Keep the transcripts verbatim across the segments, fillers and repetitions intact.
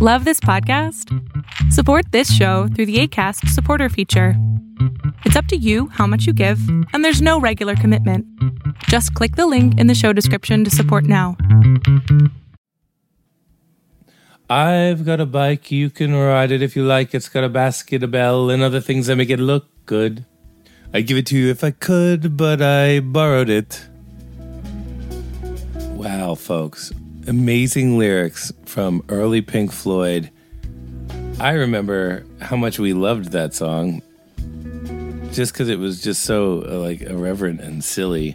Love this podcast? Support this show through the Acast supporter feature. It's up to you how much you give, and there's no regular commitment. Just click the link in the show description to support now. I've got a bike, you can ride it if you like. It's got a basket, a bell, and other things that make it look good. I'd give it to you if I could, but I borrowed it. Wow, folks. Amazing lyrics from early Pink Floyd. I remember how much we loved that song. Just because it was just so uh, like irreverent and silly.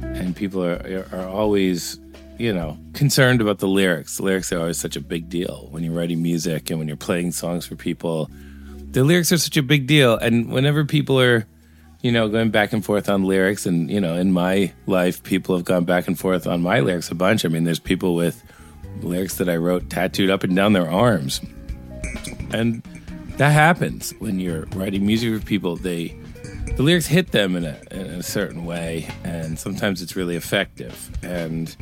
And people are are always, you know, concerned about the lyrics. The lyrics are always such a big deal when you're writing music and when you're playing songs for people. The lyrics are such a big deal. And whenever people are, you know, going back and forth on lyrics, and, you know, in my life, people have gone back and forth on my lyrics a bunch. I mean, there's people with lyrics that I wrote tattooed up and down their arms. And that happens when you're writing music for people. They, the lyrics hit them in a, in a certain way, and sometimes it's really effective. And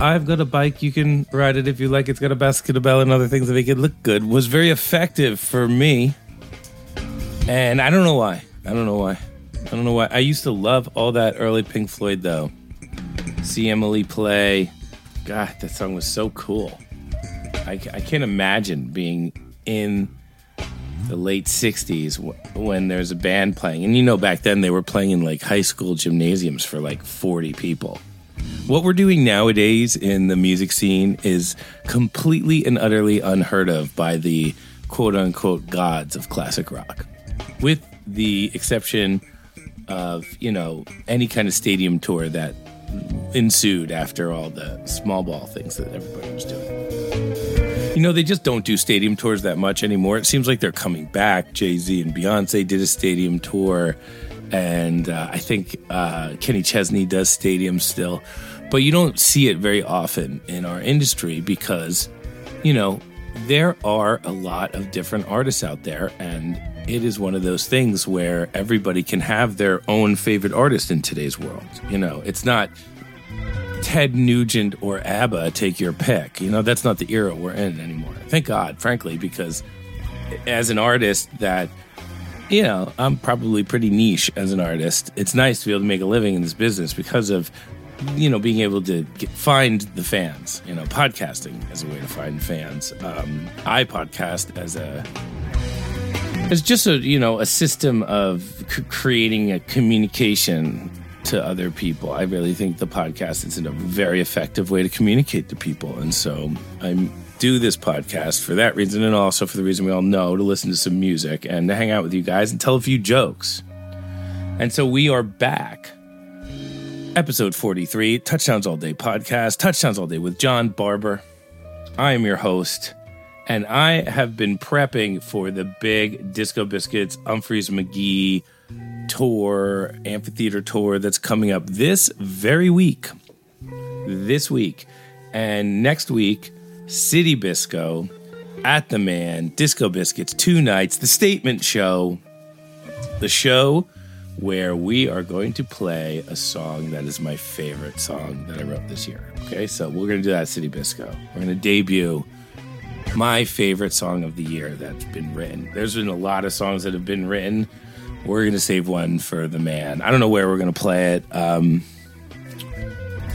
I've got a bike, you can ride it if you like. It's got a basket, a bell, and other things that make it look good was very effective for me. And I don't know why. I don't know why. I don't know why. I used to love all that early Pink Floyd, though. See Emily Play. God, that song was so cool. I, I can't imagine being in the late sixties when there's a band playing. And you know, back then they were playing in like high school gymnasiums for like forty people. What we're doing nowadays in the music scene is completely and utterly unheard of by the quote-unquote gods of classic rock. With the exception of, you know, any kind of stadium tour that ensued after all the small ball things that everybody was doing. You know, they just don't do stadium tours that much anymore. It seems like they're coming back. Jay-Z and Beyoncé did a stadium tour. And uh, I think uh, Kenny Chesney does stadiums still. But you don't see it very often in our industry because, you know, there are a lot of different artists out there. And it is one of those things where everybody can have their own favorite artist in today's world. You know, it's not Ted Nugent or ABBA, take your pick. You know, that's not the era we're in anymore. Thank God, frankly, because as an artist that, you know, I'm probably pretty niche as an artist. It's nice to be able to make a living in this business because of, you know, being able to get, find the fans. You know, podcasting as a way to find fans. Um, I podcast as a... It's just a, you know, a system of c- creating a communication to other people. I really think the podcast is a very effective way to communicate to people. And so I do this podcast for that reason, and also for the reason we all know, to listen to some music and to hang out with you guys and tell a few jokes. And so we are back. Episode forty-three, Touchdowns All Day podcast, Touchdowns All Day with John Barber. I am your host, and I have been prepping for the big Disco Biscuits, Umphrey's McGee tour, amphitheater tour that's coming up this very week. This week. And next week, City Bisco, At the Man, Disco Biscuits, two nights, the Statement Show. The show where we are going to play a song that is my favorite song that I wrote this year. Okay, so we're going to do that at City Bisco. We're going to debut my favorite song of the year that's been written. There's been a lot of songs that have been written. We're going to save one for the man. I don't know where we're going to play it. Um,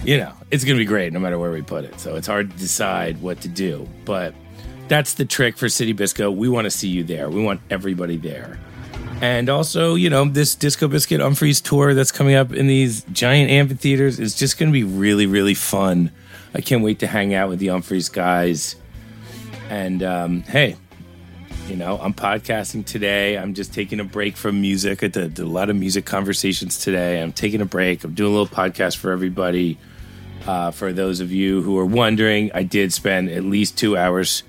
you know, it's going to be great no matter where we put it. So it's hard to decide what to do. But that's the trick for City Bisco. We want to see you there. We want everybody there. And also, you know, this Disco Biscuit Umphrey's tour that's coming up in these giant amphitheaters is just going to be really, really fun. I can't wait to hang out with the Umphrey's guys. And, um, hey, you know, I'm podcasting today. I'm just taking a break from music. I did a lot of music conversations today. I'm taking a break. I'm doing a little podcast for everybody. Uh, for those of you who are wondering, I did spend at least two hours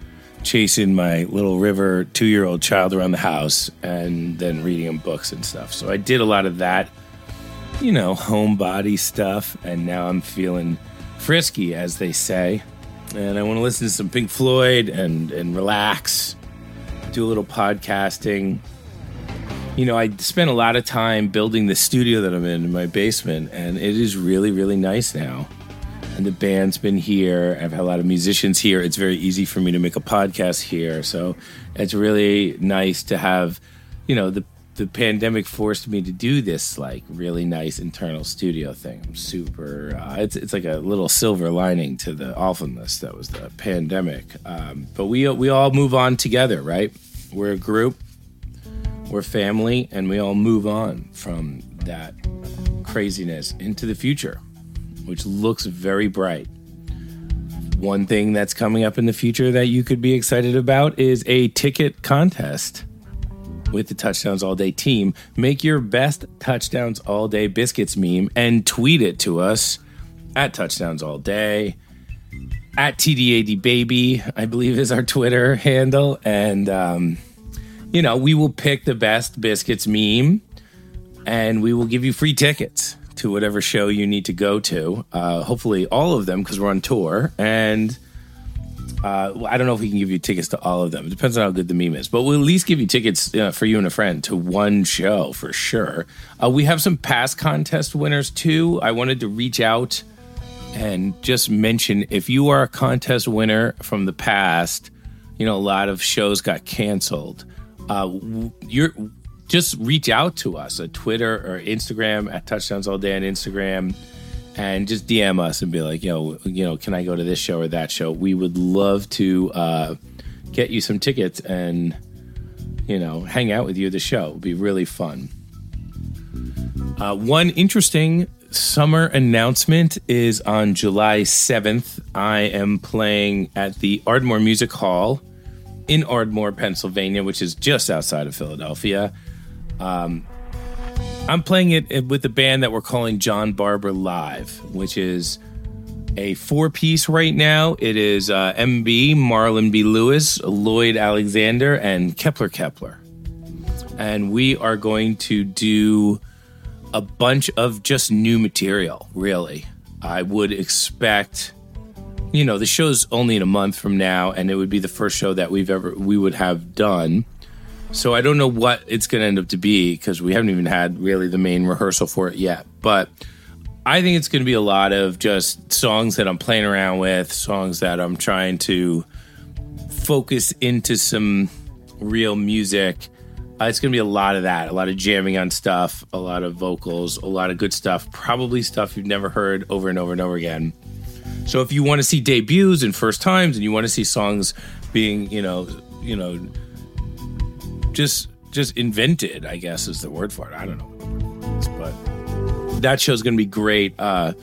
chasing my little river two-year-old child around the house and then reading him books and stuff. So I did a lot of that, you know, homebody stuff. And now I'm feeling frisky, as they say. And I want to listen to some Pink Floyd and, and relax, do a little podcasting. You know, I spent a lot of time building the studio that I'm in in my basement, and it is really, really nice now. and the band's been here. I've had a lot of musicians here. It's very easy for me to make a podcast here. So it's really nice to have, you know, the the pandemic forced me to do this like really nice internal studio thing. I'm super, uh, it's it's like a little silver lining to the awfulness that was the pandemic. Um, but we we all move on together, right? We're a group, we're family, and we all move on from that craziness into the future, which looks very bright. One thing that's coming up in the future that you could be excited about is a ticket contest with the Touchdowns All Day team. Make your best Touchdowns All Day Biscuits meme and tweet it to us at Touchdowns All Day, at T D A D Baby, I believe is our Twitter handle. And, um, you know, we will pick the best Biscuits meme and we will give you free tickets to whatever show you need to go to. Uh, hopefully all of them, because we're on tour. And Uh, well, I don't know if we can give you tickets to all of them. It depends on how good the meme is. But we'll at least give you tickets uh, for you and a friend to one show for sure. Uh, we have some past contest winners, too. I wanted to reach out and just mention, if you are a contest winner from the past, you know, a lot of shows got canceled. Uh, you're just reach out to us at Twitter or Instagram, at Touchdowns All Day on Instagram. And just D M us and be like, yo, you know, can I go to this show or that show? We would love to uh, get you some tickets and, you know, hang out with you at the show. It would be really fun. Uh, one interesting summer announcement is on July seventh. I am playing at the Ardmore Music Hall in Ardmore, Pennsylvania, which is just outside of Philadelphia. Um I'm playing it with the band that we're calling John Barber Live, which is a four-piece right now. It is uh, M B, Marlon B. Lewis, Lloyd Alexander, and Kepler Kepler. And we are going to do a bunch of just new material, really. I would expect, you know, the show's only in a month from now, and it would be the first show that we've ever, we would have done. So I don't know what it's going to end up to be because we haven't even had really the main rehearsal for it yet. But I think it's going to be a lot of just songs that I'm playing around with, songs that I'm trying to focus into some real music. Uh, it's going to be a lot of that, a lot of jamming on stuff, a lot of vocals, a lot of good stuff, probably stuff you've never heard over and over and over again. So if you want to see debuts and first times and you want to see songs being, you know, you know, Just just invented, I guess, is the word for it. I don't know what the word is, but that show's going to be great. Uh,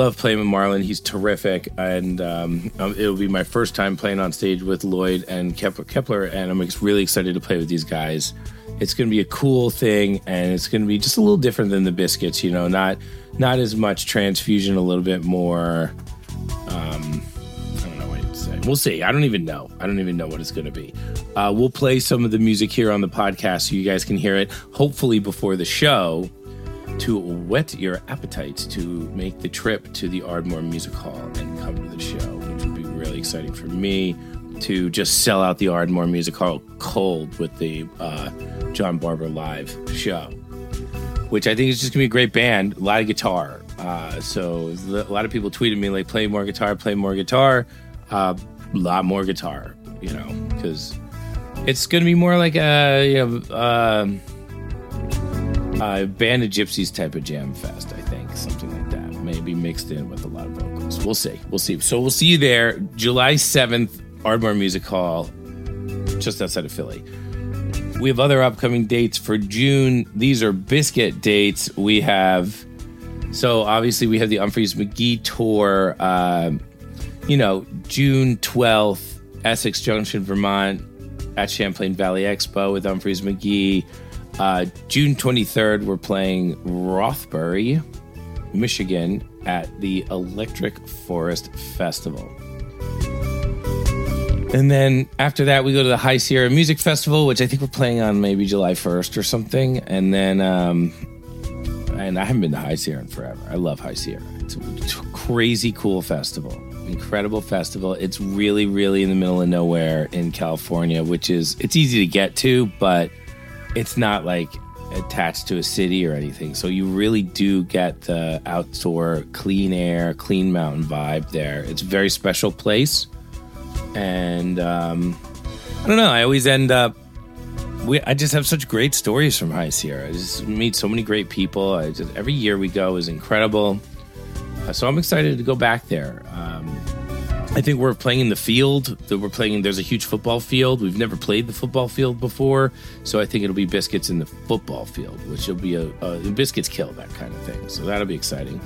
love playing with Marlon. He's terrific. And um, it'll be my first time playing on stage with Lloyd and Kepler Kepler, and I'm really excited to play with these guys. It's going to be a cool thing, and it's going to be just a little different than the Biscuits, you know, not, not as much transfusion, a little bit more... Um, We'll see. I don't even know. I don't even know what it's going to be. Uh, we'll play some of the music here on the podcast so you guys can hear it, hopefully before the show, to whet your appetites to make the trip to the Ardmore Music Hall and come to the show, which would be really exciting for me to just sell out the Ardmore Music Hall cold with the uh, John Barber Live show, which I think is just going to be a great band, a lot of guitar. Uh, so a lot of people tweeted me, like, play more guitar, play more guitar. A uh, lot more guitar, you know, because it's going to be more like a, you know, uh, a Band of Gypsies type of jam fest, I think. Something like that. Maybe mixed in with a lot of vocals. We'll see. We'll see. So we'll see you there. July seventh, Ardmore Music Hall, just outside of Philly. We have other upcoming dates for June. These are Biscuit dates. We have, so obviously we have the Umphrey's McGee tour, uh, you know, June twelfth, Essex Junction, Vermont, at Champlain Valley Expo with Umphrey's McGee. Uh, June twenty-third, we're playing Rothbury, Michigan, at the Electric Forest Festival. And then after that, we go to the High Sierra Music Festival, which I think we're playing on maybe July first or something. And then, um, and I haven't been to High Sierra in forever. I love High Sierra. It's a, it's a crazy cool festival. Incredible festival. It's really, really in the middle of nowhere in California, which is, it's easy to get to, but it's not like attached to a city or anything. So you really do get the outdoor, clean air, clean mountain vibe there. It's a very special place. And um, I don't know, I always end up, we, I just have such great stories from High Sierra. I just meet so many great people. I just, every year we go is incredible. Uh, so I'm excited to go back there. Um, I think we're playing in the field that we're playing. There's a huge football field. We've never played the football field before. So I think it'll be Biscuits in the football field, which will be a, a Biscuits kill, that kind of thing. So that'll be exciting.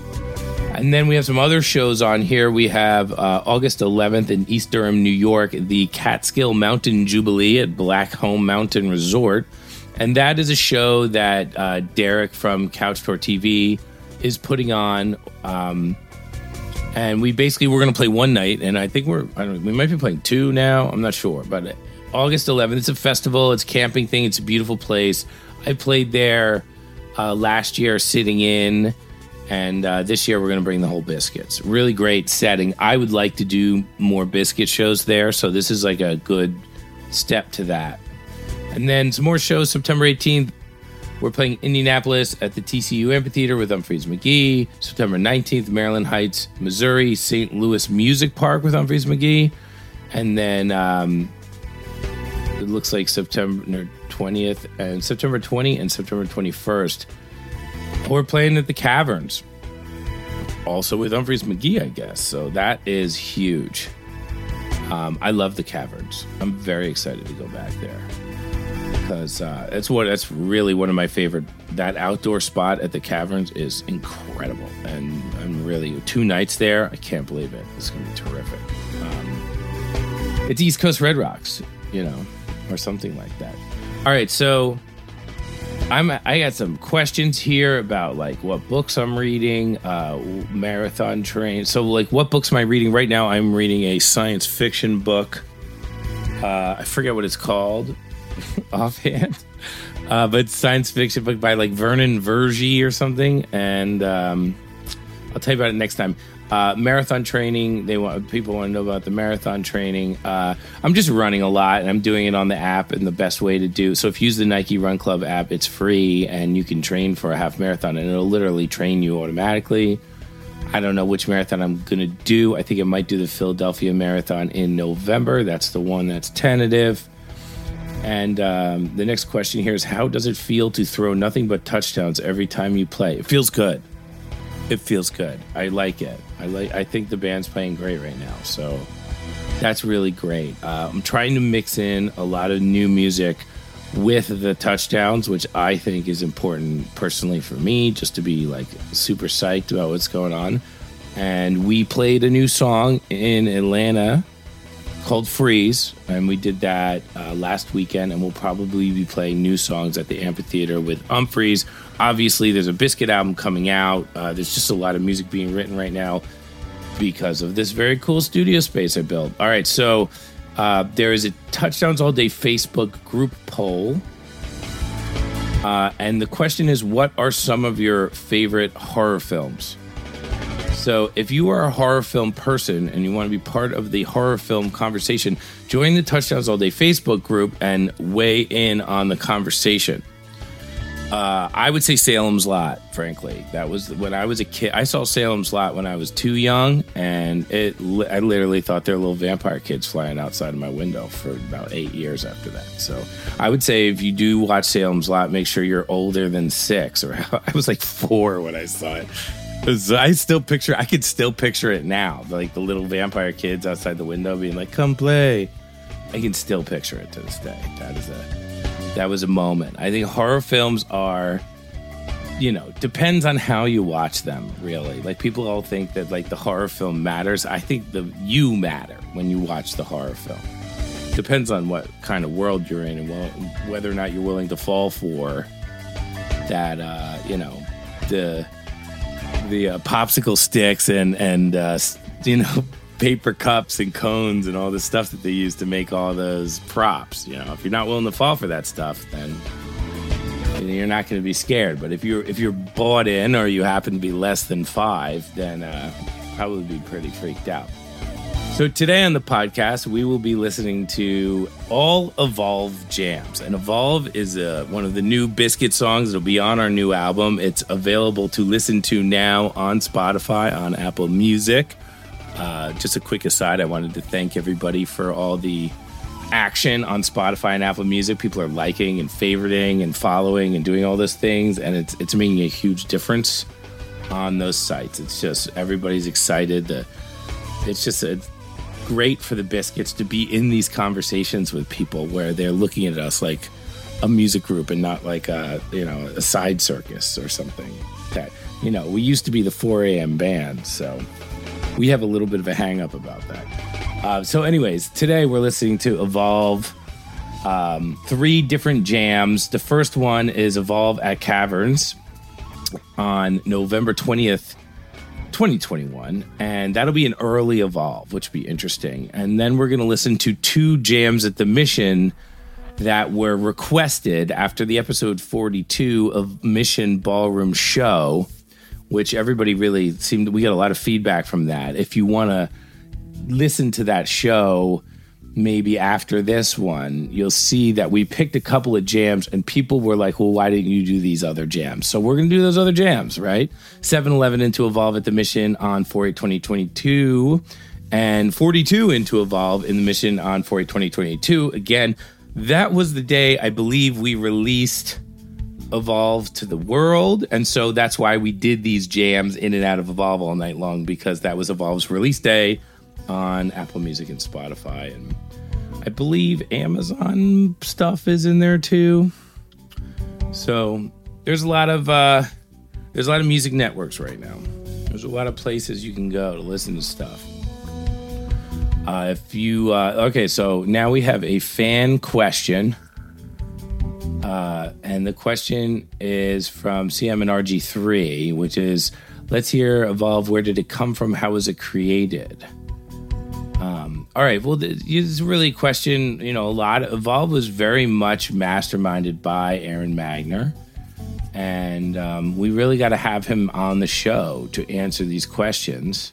And then we have some other shows on here. We have uh, August eleventh in East Durham, New York, the Catskill Mountain Jubilee at Black Home Mountain Resort. And that is a show that uh, Derek from Couch Tour T V is putting on. Um, and we basically, we're going to play one night, and I think we're, I don't know, we might be playing two now. I'm not sure, but August eleventh, it's a festival, it's a camping thing, it's a beautiful place. I played there uh, last year sitting in, and uh, this year we're going to bring the whole Biscuits. Really great setting. I would like to do more Biscuit shows there, so this is like a good step to that. And then some more shows, September eighteenth. We're playing Indianapolis at the T C U Amphitheater with Umphrey's McGee. September nineteenth, Maryland Heights, Missouri, Saint Louis Music Park with Umphrey's McGee. And then um, it looks like September twentieth and September twentieth and September twenty-first. We're playing at the Caverns, also with Umphrey's McGee, I guess. So that is huge. Um, I love the Caverns. I'm very excited to go back there. Because uh, that's what that's really one of my favorite. That outdoor spot at the Caverns is incredible, and I'm really two nights there. I can't believe it. It's gonna be terrific. Um, it's East Coast Red Rocks, you know, or something like that. All right, so I'm I got some questions here about like what books I'm reading, uh, marathon train. So like, what books am I reading right now? I'm reading a science fiction book. Uh, I forget what it's called. Offhand, uh, but science fiction book by like Vernon Vinge or something, and um, I'll tell you about it next time. Uh, marathon training, they want people want to know about the marathon training. Uh, I'm just running a lot, and I'm doing it on the app. And the best way to do so, if you use the Nike Run Club app, it's free, and you can train for a half marathon, and it'll literally train you automatically. I don't know which marathon I'm gonna do. I think it might do the Philadelphia Marathon in November. That's the one that's tentative. And um, the next question here is, how does it feel to throw nothing but touchdowns every time you play? It feels good. It feels good. I like it. I like. I think the band's playing great right now, so that's really great. Uh, I'm trying to mix in a lot of new music with the touchdowns, which I think is important personally for me, just to be like super psyched about what's going on. And we played a new song in Atlanta called Freeze, and we did that uh, last weekend, and we'll probably be playing new songs at the amphitheater with Umphrey's. Obviously, there's a Biscuit album coming out. Uh, there's just a lot of music being written right now because of this very cool studio space I built. All right, so uh, there is a Touchdowns All Day Facebook group poll, uh, and the question is, what are some of your favorite horror films? So if you are a horror film person and you want to be part of the horror film conversation, join the Touchdowns All Day Facebook group and weigh in on the conversation. Uh, I would say Salem's Lot, frankly. That was when I was a kid. I saw Salem's Lot when I was too young, and it I literally thought there were little vampire kids flying outside of my window for about eight years after that. So I would say if you do watch Salem's Lot, make sure you're older than six. Or I was like four when I saw it. I still picture, I could still picture it now. Like the little vampire kids outside the window being like, come play. I can still picture it to this day. That is a, that was a moment. I think horror films are, you know, depends on how you watch them, really. Like people all think that like the horror film matters. I think the you matter when you watch the horror film. Depends on what kind of world you're in and whether or not you're willing to fall for that, uh, you know, the... the uh, popsicle sticks and, and uh, you know, paper cups and cones and all the stuff that they use to make all those props. You know, if you're not willing to fall for that stuff, then you're not going to be scared. But if you're if you're bought in or you happen to be less than five, then uh, probably be pretty freaked out. So today on the podcast, we will be listening to all Evolve jams. And Evolve is a, one of the new Biscuit songs. It'll be on our new album. It's available to listen to now on Spotify, on Apple Music. Uh, just a quick aside, I wanted to thank everybody for all the action on Spotify and Apple Music. People are liking and favoriting and following and doing all those things. And it's it's making a huge difference on those sites. It's just everybody's excited. The, it's just a, great for the Biscuits to be in these conversations with people where they're looking at us like a music group and not like a, you know, a side circus or something. That, you know, we used to be the four a.m. band, so we have a little bit of a hang up about that. Uh, so anyways, today we're listening to Evolve, um, three different jams. The first one is Evolve at Caverns on November twentieth, twenty twenty-one, and that'll be an early Evolve, which will be interesting. And then we're going to listen to two jams at the Mission that were requested after the episode forty-two of Mission Ballroom Show, which everybody really seemed, we got a lot of feedback from that. If you want to listen to that show, maybe after this one, you'll see that we picked a couple of jams and people were like, well, why didn't you do these other jams? So we're going to do those other jams, right? seven eleven into Evolve at the Mission on four eight twenty twenty-two and forty-two into Evolve in the Mission on four eight twenty twenty-two. Again, that was the day I believe we released Evolve to the world. And so that's why we did these jams in and out of Evolve all night long, because that was Evolve's release day on Apple Music and Spotify, and I believe Amazon stuff is in there too. So there's a lot of uh, there's a lot of music networks right now. There's a lot of places you can go to listen to stuff. Uh, if you uh, okay, so now we have a fan question, uh, and the question is from C M and R G three, which is, "Let's hear Evolve. Where did it come from? How was it created?" Um, all right, well, this is really a question, you know, a lot. Evolve was very much masterminded by Aaron Magner, and um, we really got to have him on the show to answer these questions.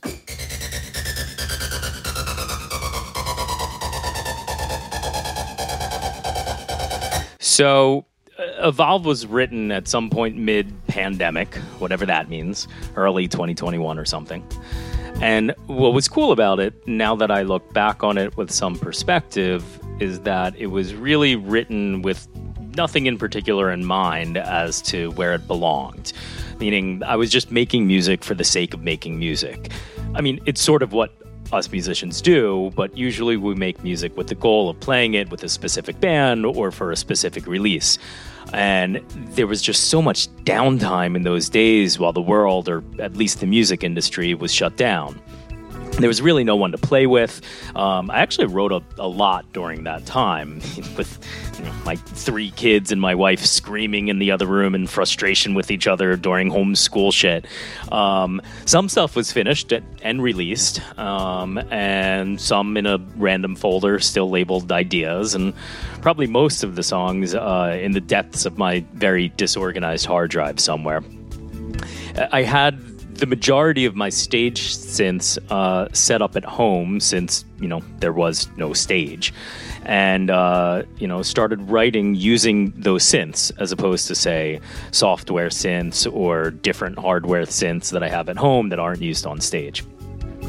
So, Evolve was written at some point mid-pandemic, whatever that means, early twenty twenty-one or something. And what was cool about it, now that I look back on it with some perspective, is that it was really written with nothing in particular in mind as to where it belonged. Meaning, I was just making music for the sake of making music. I mean, it's sort of what us musicians do, but usually we make music with the goal of playing it with a specific band or for a specific release. And there was just so much downtime in those days while the world, or at least the music industry, was shut down. There was really no one to play with. Um, I actually wrote a, a lot during that time with, you know, my three kids and my wife screaming in the other room in frustration with each other during homeschool shit. Um, some stuff was finished and released, um, and some in a random folder still labeled ideas, and probably most of the songs uh, in the depths of my very disorganized hard drive somewhere. I had the majority of my stage synths uh, set up at home, since, you know, there was no stage, and uh, you know, started writing using those synths as opposed to, say, software synths or different hardware synths that I have at home that aren't used on stage.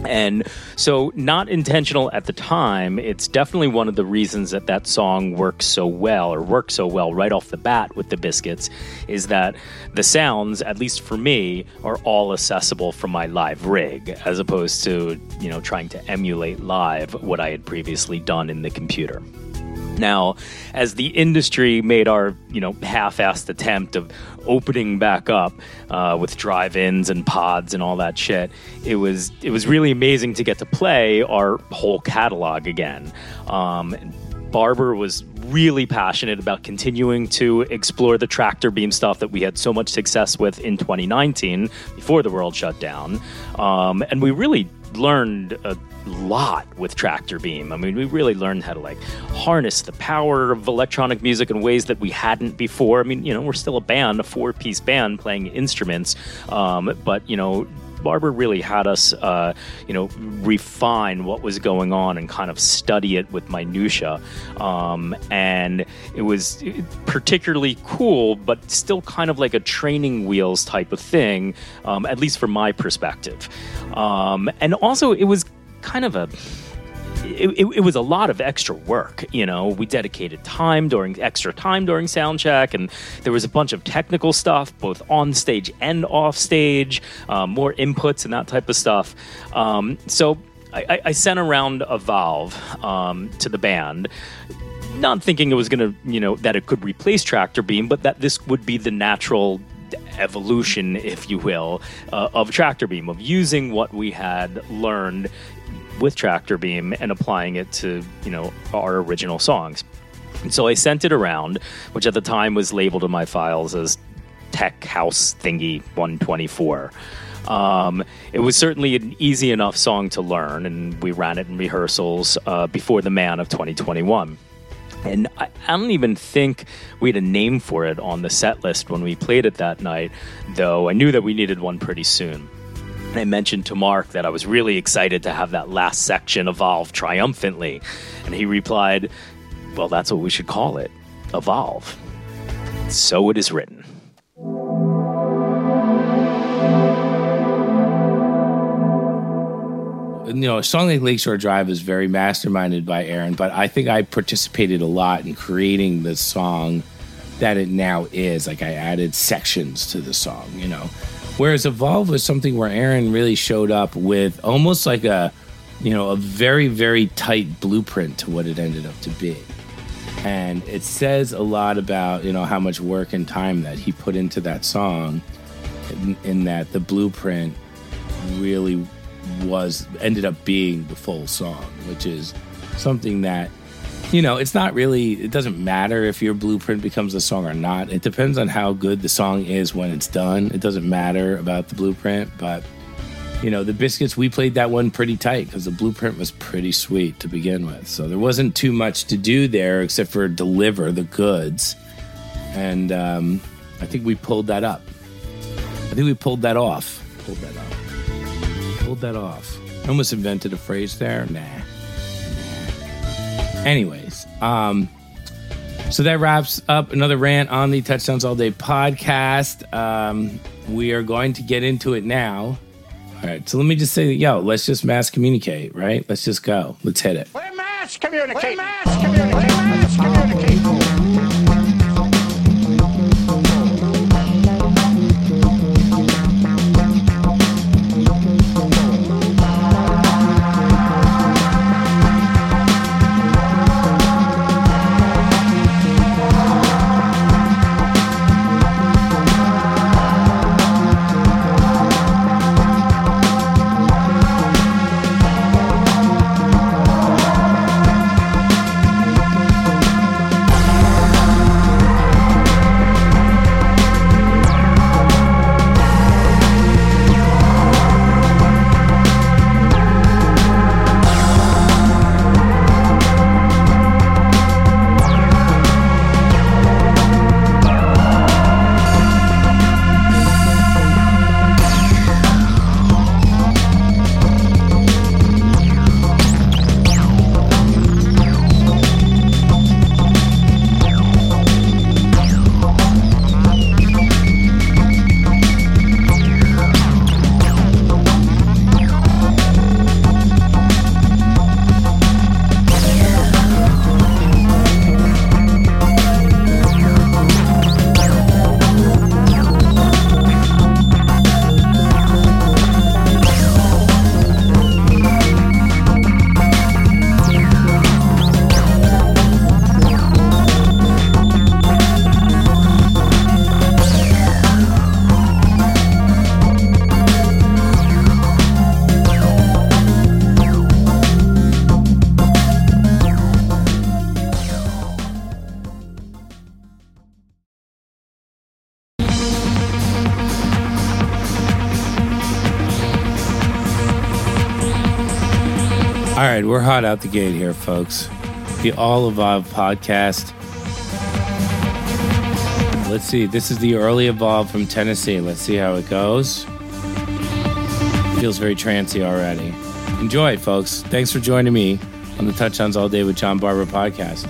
And so, not intentional at the time, it's definitely one of the reasons that that song works so well, or worked so well right off the bat with the Biscuits, is that the sounds, at least for me, are all accessible from my live rig, as opposed to, you know, trying to emulate live what I had previously done in the computer. Now, as the industry made our, you know, half-assed attempt of opening back up uh, with drive-ins and pods and all that shit, it was it was really amazing to get to play our whole catalog again. Um, Barber was really passionate about continuing to explore the Tractor Beam stuff that we had so much success with in twenty nineteen, before the world shut down, um, and we really learned a lot with Tractor Beam. I mean, we really learned how to, like, harness the power of electronic music in ways that we hadn't before. I mean, you know, we're still a band, a four-piece band playing instruments, um, but, you know, Barbara really had us, uh, you know, refine what was going on and kind of study it with minutia. Um, and it was particularly cool, but still kind of like a training wheels type of thing, um, at least from my perspective. Um, and also, it was kind of a... It, it, it was a lot of extra work, you know. We dedicated time during extra time during sound check, and there was a bunch of technical stuff, both on stage and off stage, uh, more inputs and that type of stuff. Um, so I, I sent around a valve um, to the band, not thinking it was going to, you know, that it could replace Tractor Beam, but that this would be the natural evolution, if you will, uh, of Tractor Beam, of using what we had learned with Tractor Beam and applying it to, you know, our original songs. And so I sent it around, which at the time was labeled in my files as Tech House Thingy one twenty-four. Um, it was certainly an easy enough song to learn, and we ran it in rehearsals uh, before the man of twenty twenty-one. And I, I don't even think we had a name for it on the set list when we played it that night, though I knew that we needed one pretty soon. I mentioned to Mark that I was really excited to have that last section evolve triumphantly. And he replied, well, that's what we should call it, Evolve. So it is written. You know, a song like Lakeshore Drive is very masterminded by Aaron, but I think I participated a lot in creating the song that it now is. Like, I added sections to the song, you know. Whereas Evolve was something where Aaron really showed up with almost like a, you know, a very, very tight blueprint to what it ended up to be. And it says a lot about, you know, how much work and time that he put into that song, in, in that the blueprint really was, ended up being the full song, which is something that, you know, it's not really, it doesn't matter if your blueprint becomes a song or not. It depends on how good the song is when it's done. It doesn't matter about the blueprint. But, you know, the Biscuits, we played that one pretty tight because the blueprint was pretty sweet to begin with. So there wasn't too much to do there except for deliver the goods. And um, I think we pulled that up. I think we pulled that off. Pulled that off. Pulled that off. I almost invented a phrase there. Nah. Anyways, um, so that wraps up another rant on the Touchdowns All Day podcast. Um, we are going to get into it now. All right, so let me just say, yo, let's just mass communicate, right? Let's just go. Let's hit it. We're mass communicating. We're mass communicating. We're mass communicating. All right, we're hot out the gate here, folks. The All Evolve podcast. Let's see. This is the early Evolve from Tennessee. Let's see how it goes. feels very trancey already. Enjoy, folks. Thanks for joining me on the Touchdowns All Day with John Barber podcast.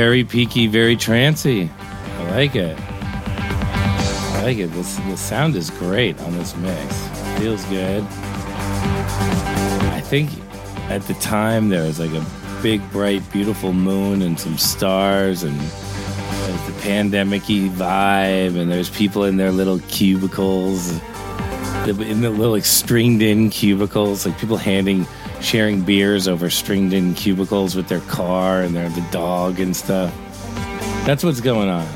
very peaky, very trancy. I like it. I like it. This the sound is great on this mix. It feels good. I think at the time there was like a big, bright, beautiful moon and some stars, and there's the pandemic-y vibe, and there's people in their little cubicles, in the little like, stringed-in cubicles, like people handing, sharing beers over stringed-in cubicles with their car and their the dog and stuff. That's what's going on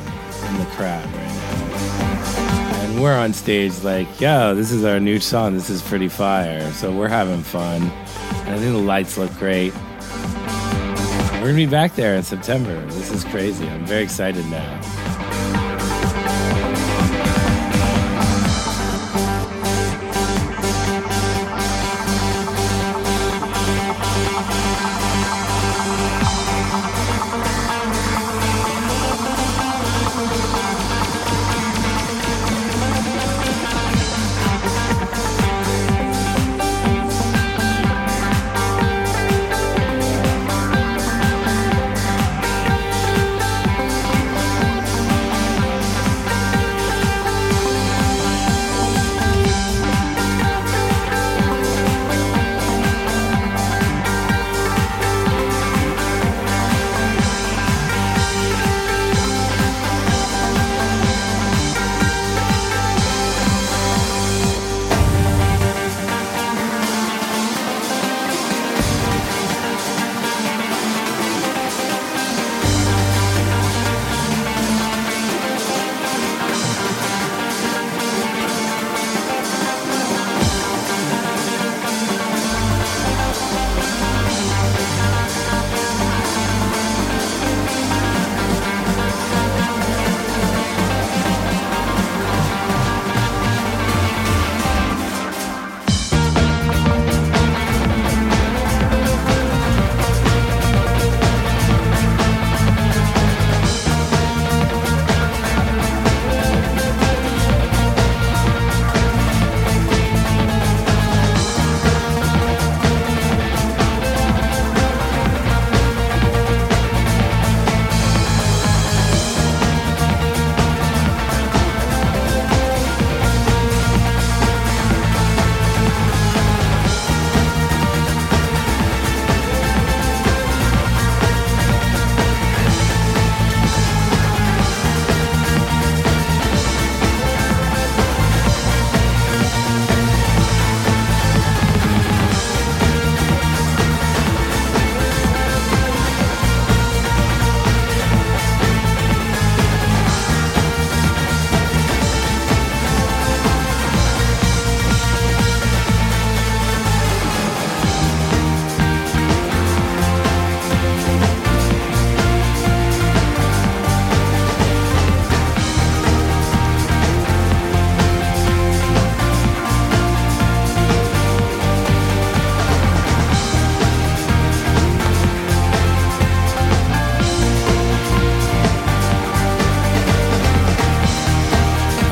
in the crowd right now. And we're on stage like, yo, this is our new song. This is pretty fire. So we're having fun. And I think the lights look great. We're going to be back there in September. This is crazy. I'm very excited now.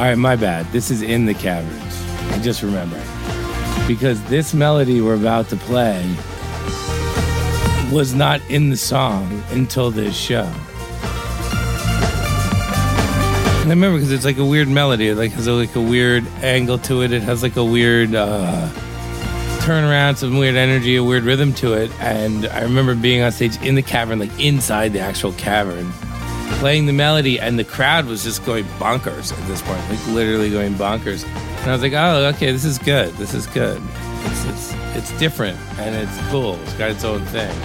All right, my bad. This is in the Caverns. I just remembered. Because this melody we're about to play was not in the song until this show. And I remember because it's like a weird melody. It like has a, like a weird angle to it. It has like a weird uh, turnaround, some weird energy, a weird rhythm to it. And I remember being on stage in the Cavern, like inside the actual cavern, playing the melody, and the crowd was just going bonkers at this point, like literally going bonkers. And I was like, oh, okay, this is good. This is good. It's it's it's different, and it's cool. It's got its own thing.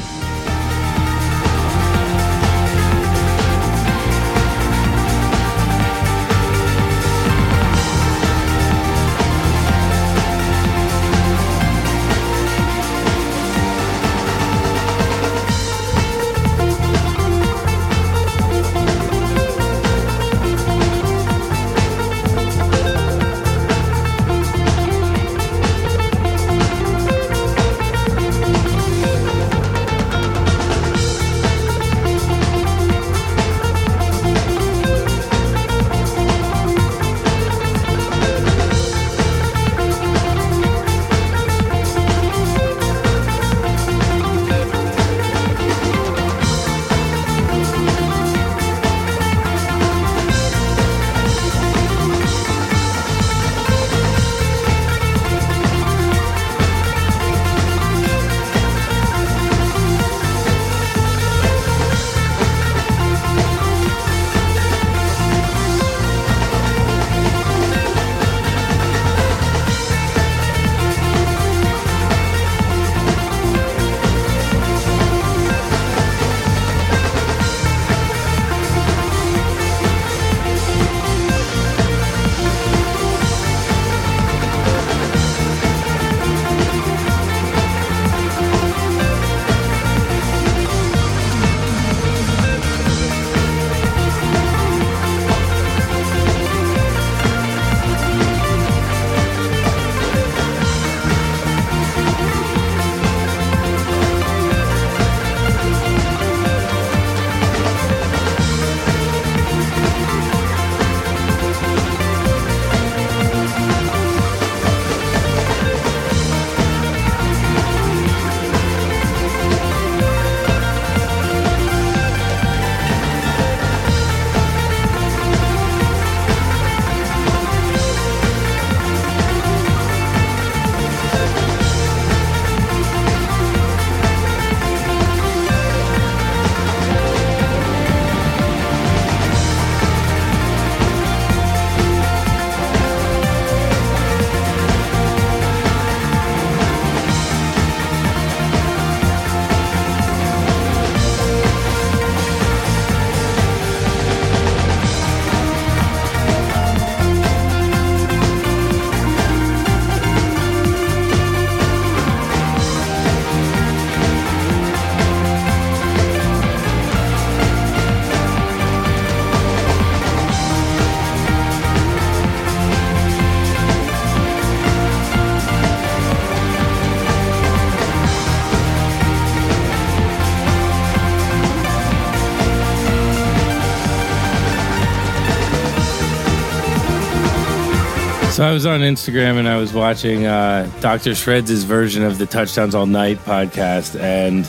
So I was on Instagram and I was watching uh, Doctor Shreds' version of the Touchdowns All Night podcast, and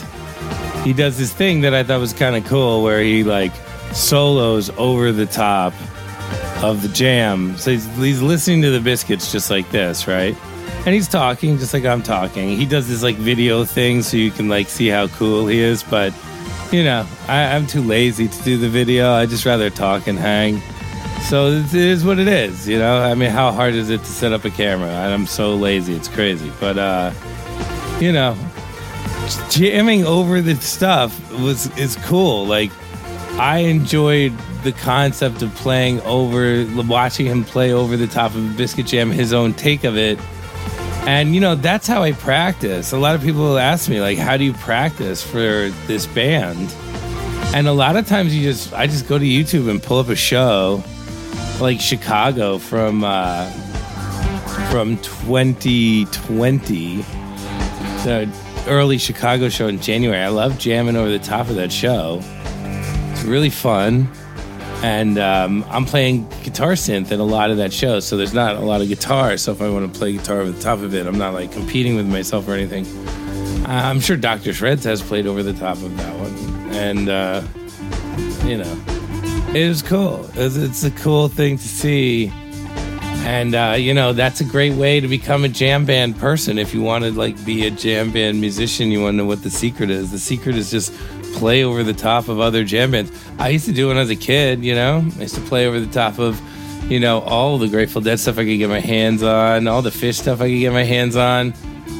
he does this thing that I thought was kind of cool where he like solos over the top of the jam. So he's, he's listening to the Biscuits just like this, right? And he's talking just like I'm talking. He does this like video thing so you can like see how cool he is, but you know, I, I'm too lazy to do the video. I just rather talk and hang. So it is what it is, you know? I mean, how hard is it to set up a camera? I'm so lazy, it's crazy. But, uh, you know, jamming over the stuff was is cool. Like, I enjoyed the concept of playing over, watching him play over the top of Biscuit Jam, his own take of it. And, you know, that's how I practice. A lot of people ask me, like, how do you practice for this band? And a lot of times you just, I just go to YouTube and pull up a show like Chicago from uh, from twenty twenty, the early Chicago show in January. I love jamming over the top of that show. It's really fun, and um, I'm playing guitar synth in a lot of that show, so there's not a lot of guitar. So if I want to play guitar over the top of it, I'm not like competing with myself or anything. I'm sure Doctor Shreds has played over the top of that one, and uh, you know. It was cool. It's a cool thing to see. And, uh, you know, that's a great way to become a jam band person. If you want to, like, be a jam band musician, you want to know what the secret is. The secret is just play over the top of other jam bands. I used to do it when I was a kid, you know. I used to play over the top of, you know, all the Grateful Dead stuff I could get my hands on, all the Fish stuff I could get my hands on,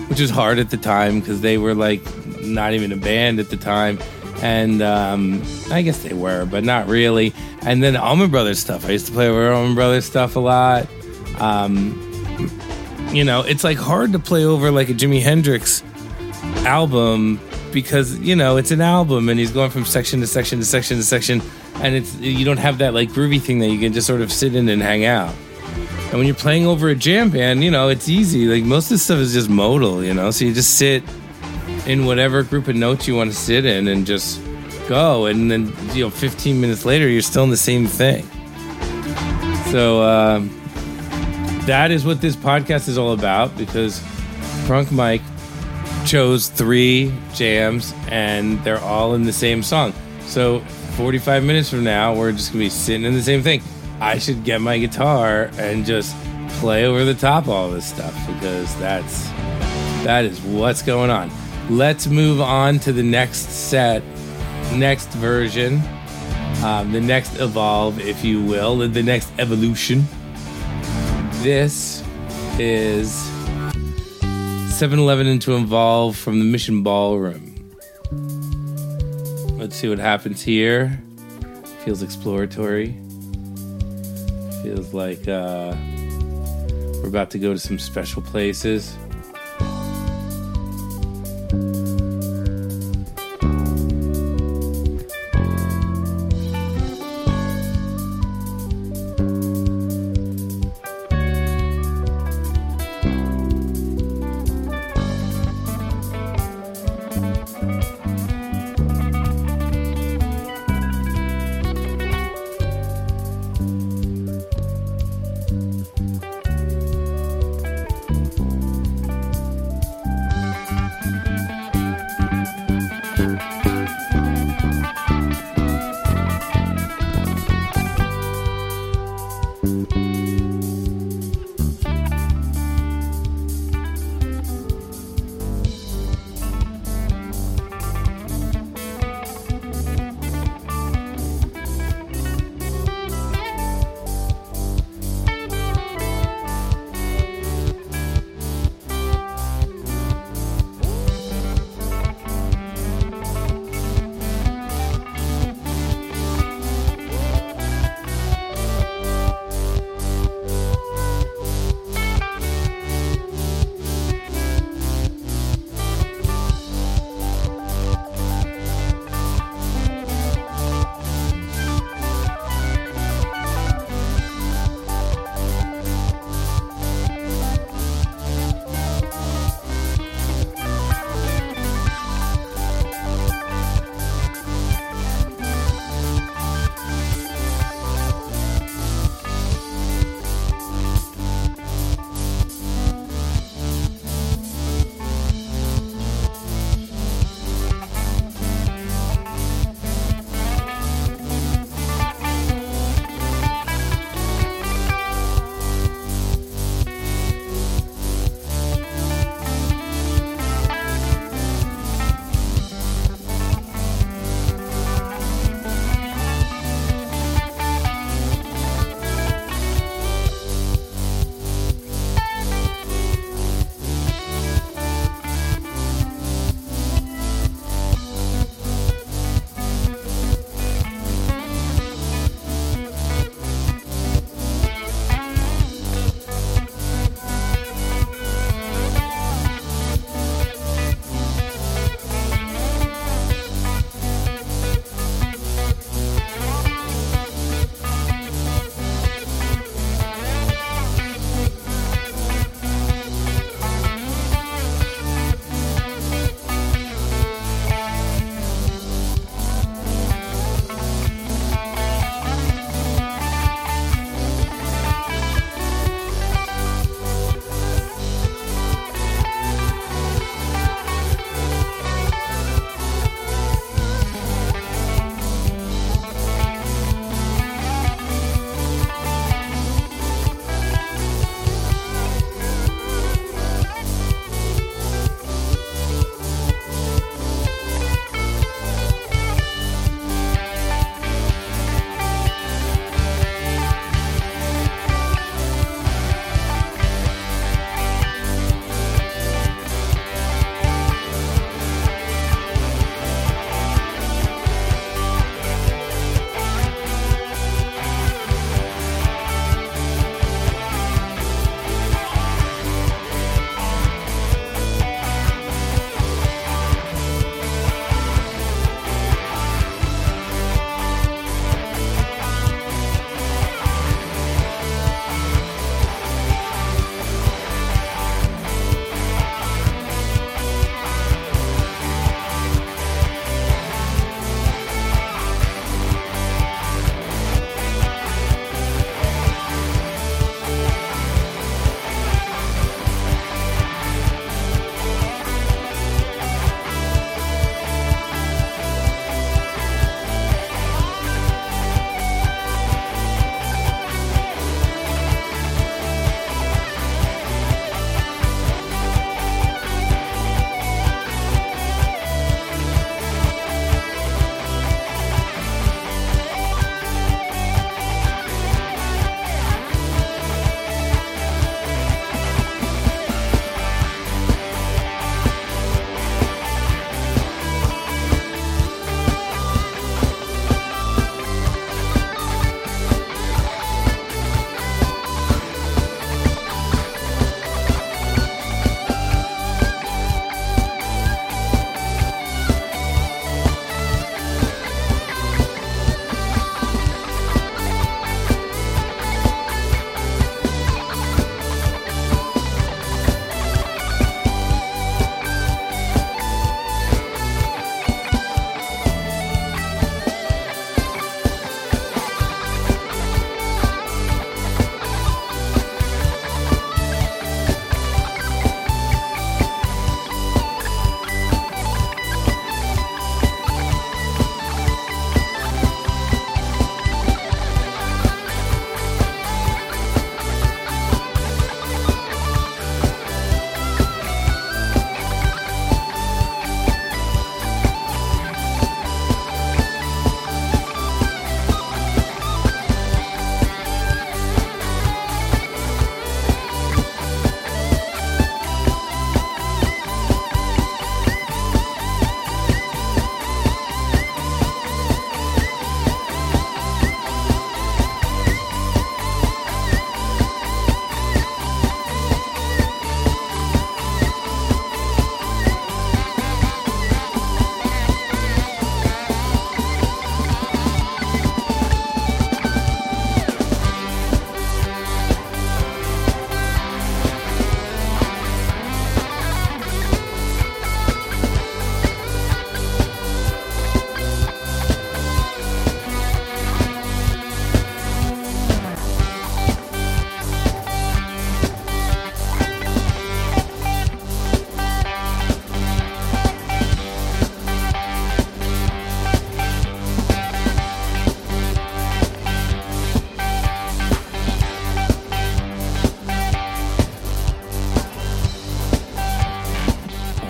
which was hard at the time because they were, like, not even a band at the time. And um, I guess they were, but not really. And then Allman Brothers stuff. I used to play over Allman Brothers stuff a lot. Um, you know, it's like hard to play over like a Jimi Hendrix album because, you know, it's an album and he's going from section to section to section to section. And it's you don't have that like groovy thing that you can just sort of sit in and hang out. And when you're playing over a jam band, you know, it's easy. Like most of this stuff is just modal, you know, so you just sit in whatever group of notes you want to sit in and just go. And then, you know, fifteen minutes later, you're still in the same thing. So um, that is what this podcast is all about, because Drunk Mike chose three jams and they're all in the same song. So forty-five minutes from now, we're just going to be sitting in the same thing. I should get my guitar and just play over the top all this stuff, because that's that is what's going on. Let's move on to the next set, next version, um, the next evolve, if you will, the next evolution. This is seven eleven into Evolve from the Mission Ballroom. Let's see what happens here. Feels exploratory. Feels like uh, we're about to go to some special places.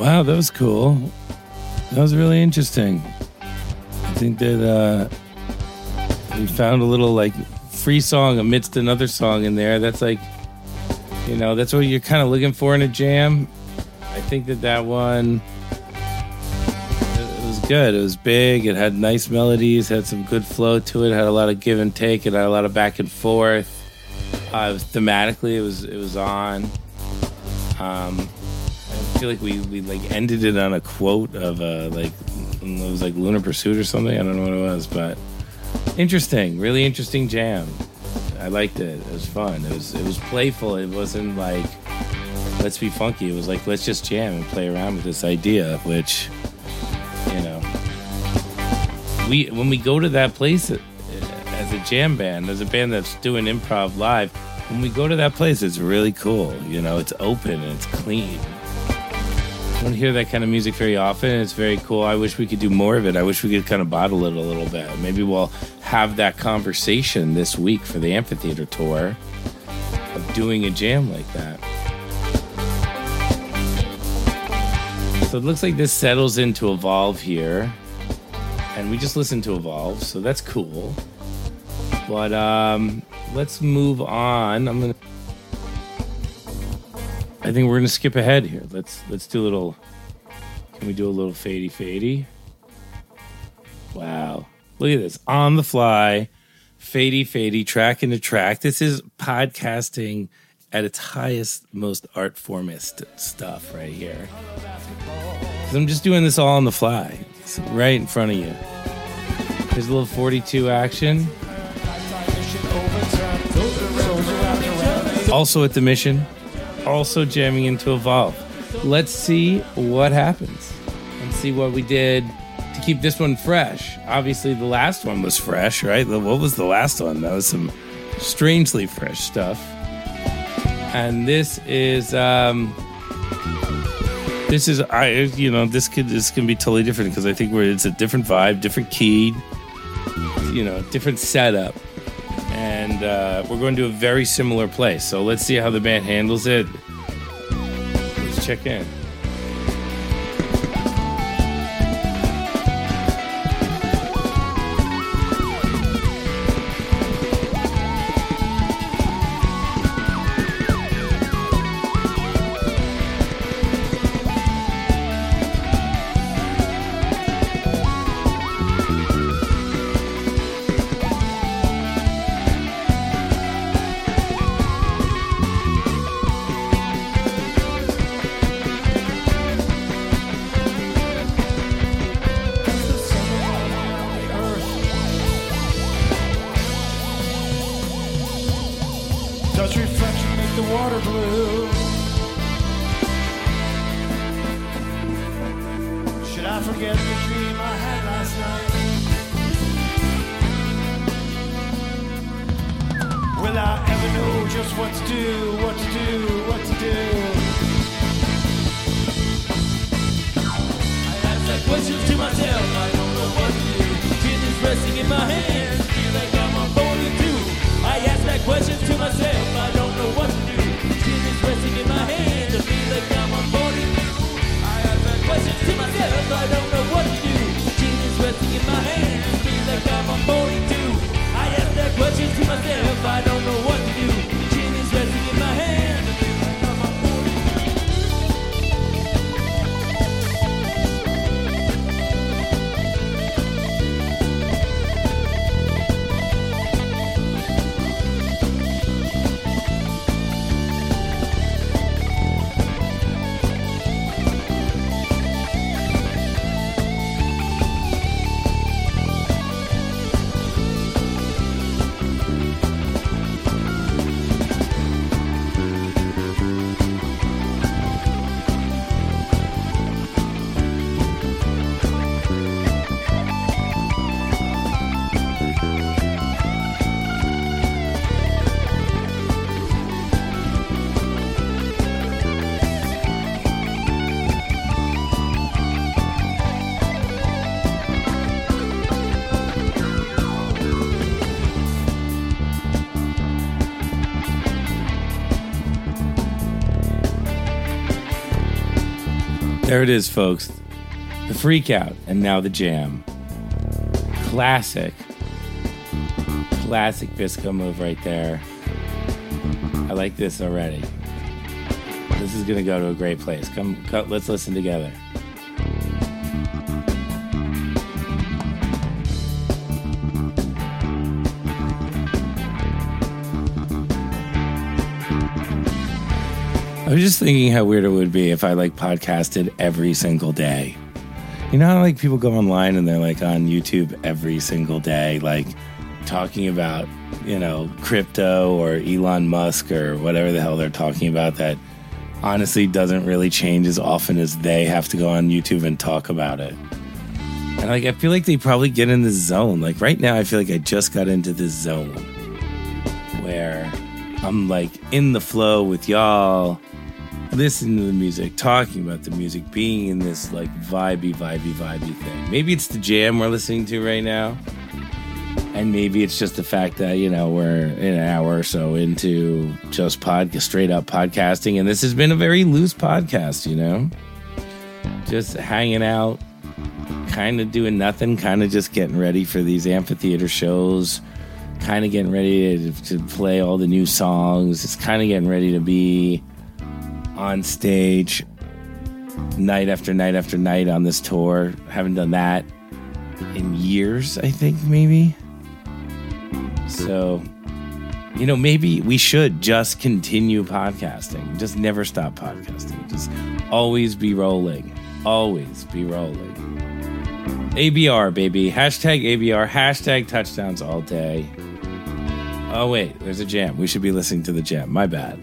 Wow, that was cool. That was really interesting. I think that uh, we found a little like free song amidst another song in there. That's like, you know, that's what you're kind of looking for in a jam. I think that that one, it was good. It was big. It had nice melodies, had some good flow to it, had a lot of give and take, it had a lot of back and forth. Uh, thematically, it was it was on. Um, I feel like we, we like ended it on a quote of uh, like it was like Lunar Pursuit or something. I don't know what it was, but interesting, really interesting jam. I liked it. It was fun. It was it was playful. It wasn't like let's be funky. It was like let's just jam and play around with this idea, which you know we when we go to that place as a jam band, as a band that's doing improv live, when we go to that place, it's really cool. You know, it's open and it's clean. I don't hear that kind of music very often. It's very cool. I wish we could do more of it. I wish we could kind of bottle it a little bit. Maybe we'll have that conversation this week for the amphitheater tour of doing a jam like that. So it looks like this settles into Evolve here. And we just listened to Evolve, so that's cool. But um, let's move on. I'm gonna I think we're gonna skip ahead here. Let's let's do a little. Can we do a little fadey fadey? Wow! Look at this on the fly, fadey fadey, track into track. This is podcasting at its highest, most art formist stuff right here. Cause I'm just doing this all on the fly. It's right in front of you. There's a little forty-two action. Also at the Mission. Also jamming into Evolve. Let's see what happens and see what we did to keep this one fresh. Obviously, the last one was fresh, right? What was the last one? That was some strangely fresh stuff. And this is, um, this is, I, you know, this could this can be totally different because I think we're it's a different vibe, different key, you know, different setup. And uh, we're going to a very similar place. So let's see how the band handles it. Let's check in. There it is, folks. The Freak Out, and now the Jam. Classic. Classic Bisco move right there. I like this already. This is going to go to a great place. Come, come let's listen together. I was just thinking how weird it would be if I like podcasted every single day. You know how like people go online and they're like on YouTube every single day, like talking about, you know, crypto or Elon Musk or whatever the hell they're talking about that honestly doesn't really change as often as they have to go on YouTube and talk about it. And like I feel like they probably get in the zone. Like right now I feel like I just got into this zone where I'm like in the flow with y'all. Listening to the music, talking about the music, being in this like vibey, vibey, vibey thing. Maybe it's the jam we're listening to right now. And maybe it's just the fact that, you know, we're an hour or so into just pod- straight up podcasting. And this has been a very loose podcast, you know, just hanging out, kind of doing nothing, kind of just getting ready for these amphitheater shows, kind of getting ready to, to play all the new songs. It's kind of getting ready to be on stage night after night after night on this tour. Haven't done that in years, I think, maybe. So, you know, maybe we should just continue podcasting. Just never stop podcasting. Just always be rolling. Always be rolling. A B R, baby. Hashtag A B R. Hashtag touchdowns all day. Oh, wait. There's a jam. We should be listening to the jam. My bad.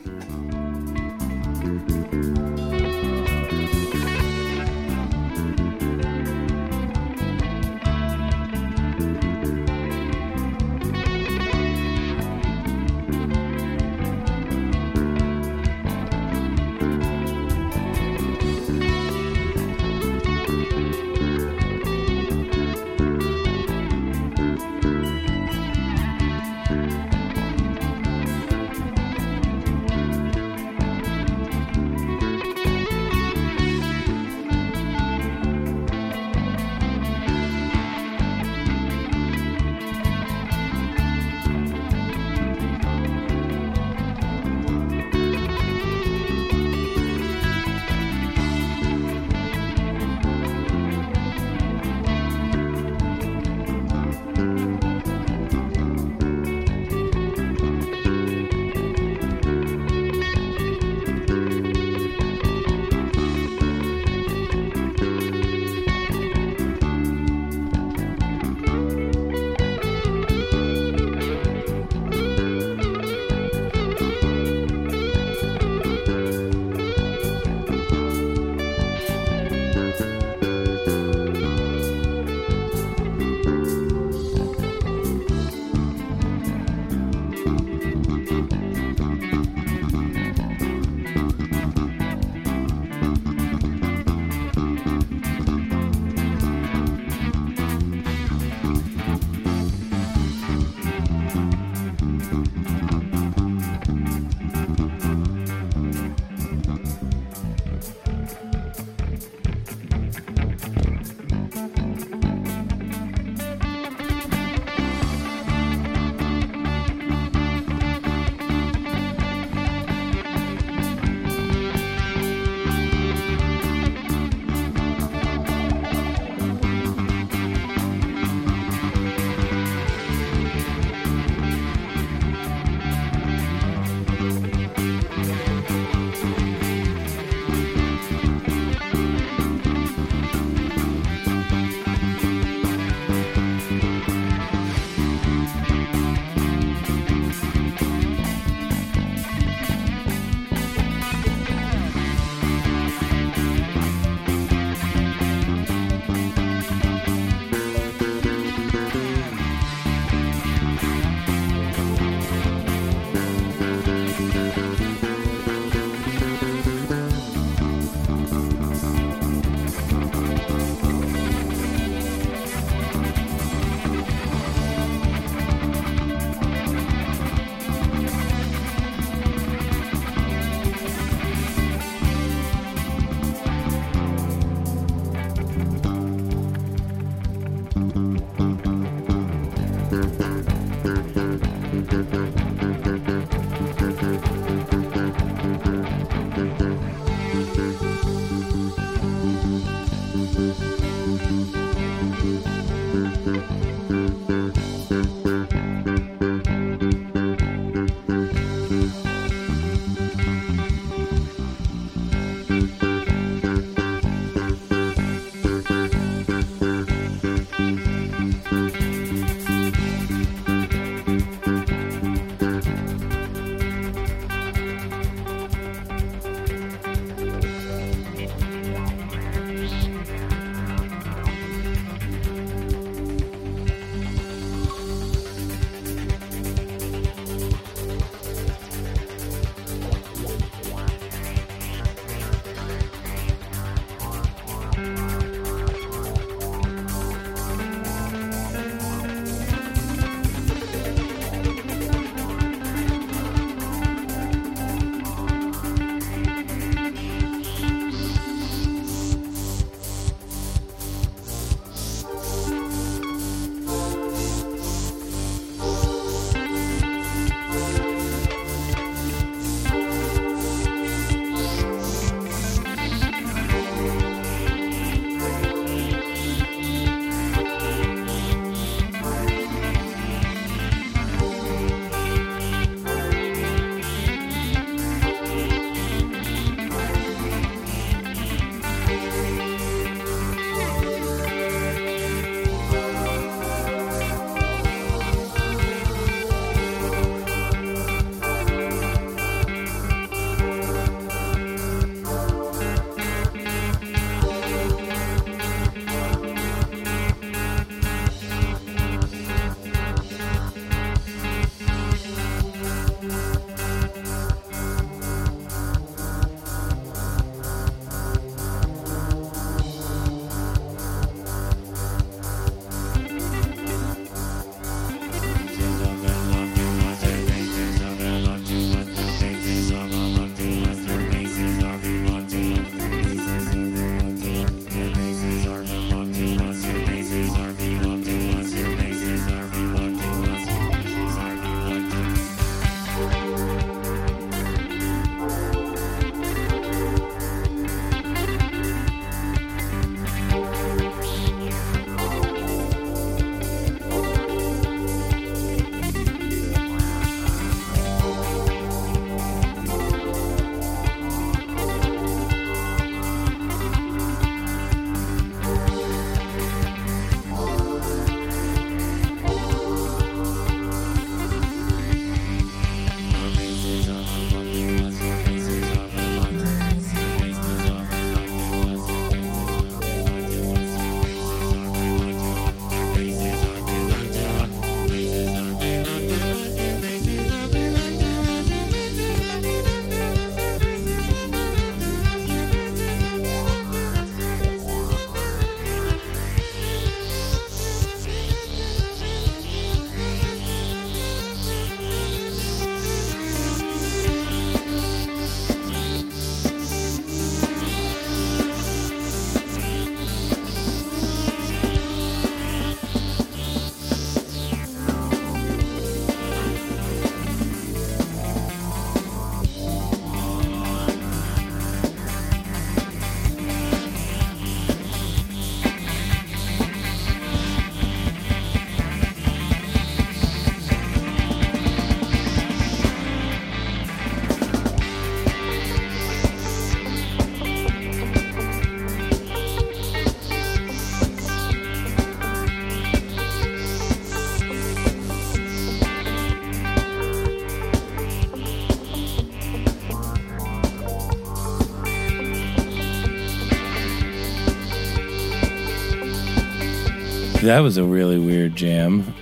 That was a really weird jam.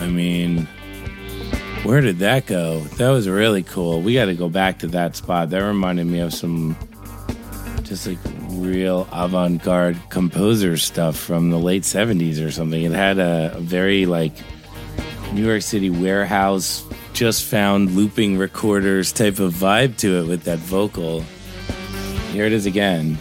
I mean, where did that go? That was really cool. We got to go back to that spot. That reminded me of some just like real avant-garde composer stuff from the late seventies or something. It had a, a very like New York City warehouse, just found looping recorders type of vibe to it with that vocal. Here it is again.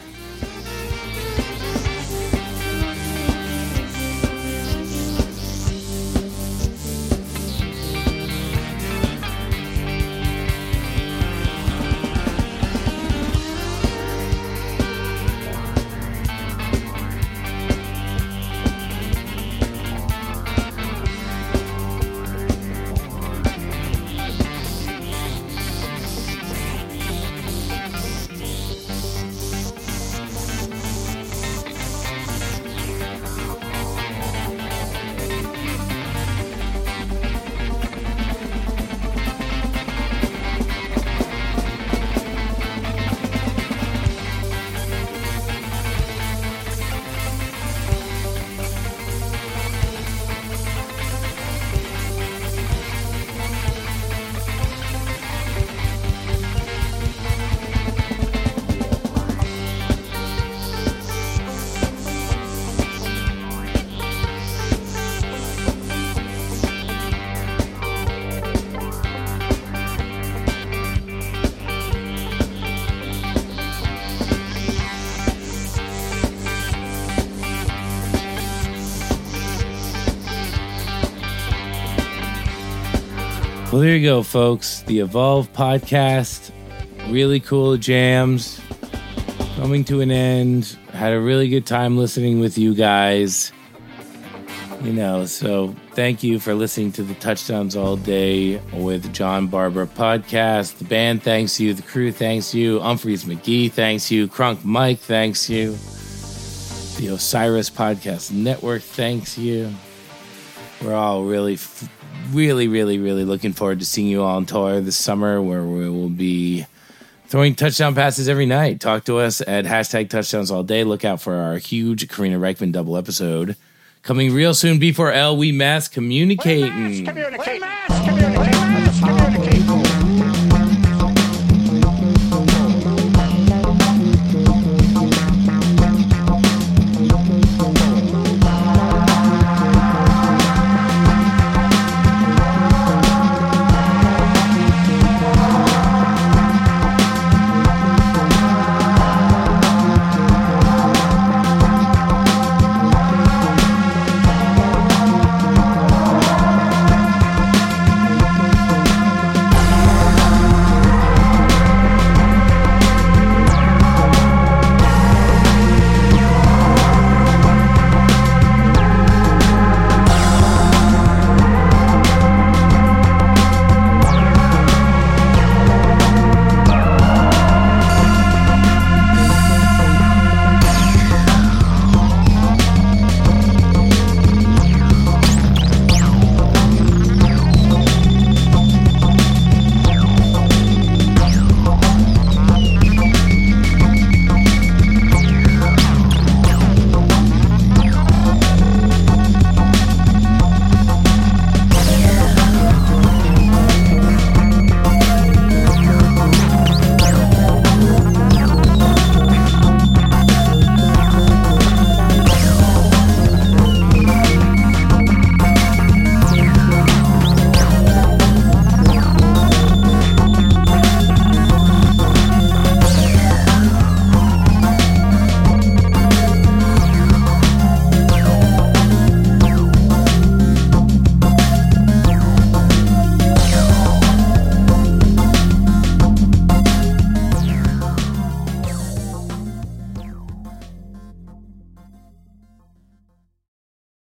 Well, there you go, folks. The Evolve podcast. Really cool jams. Coming to an end. Had a really good time listening with you guys. You know, so thank you for listening to the Touchdowns All Day with John Barber podcast. The band thanks you. The crew thanks you. Umphrey's McGee thanks you. Crunk Mike thanks you. The Osiris Podcast Network thanks you. We're all really... F- Really, really, really looking forward to seeing you all on tour this summer, where we will be throwing touchdown passes every night. Talk to us at hashtag touchdowns all day. Look out for our huge Karina Reichman double episode coming real soon. B four L, we mass communicating. We mass communicating. We mass communicating.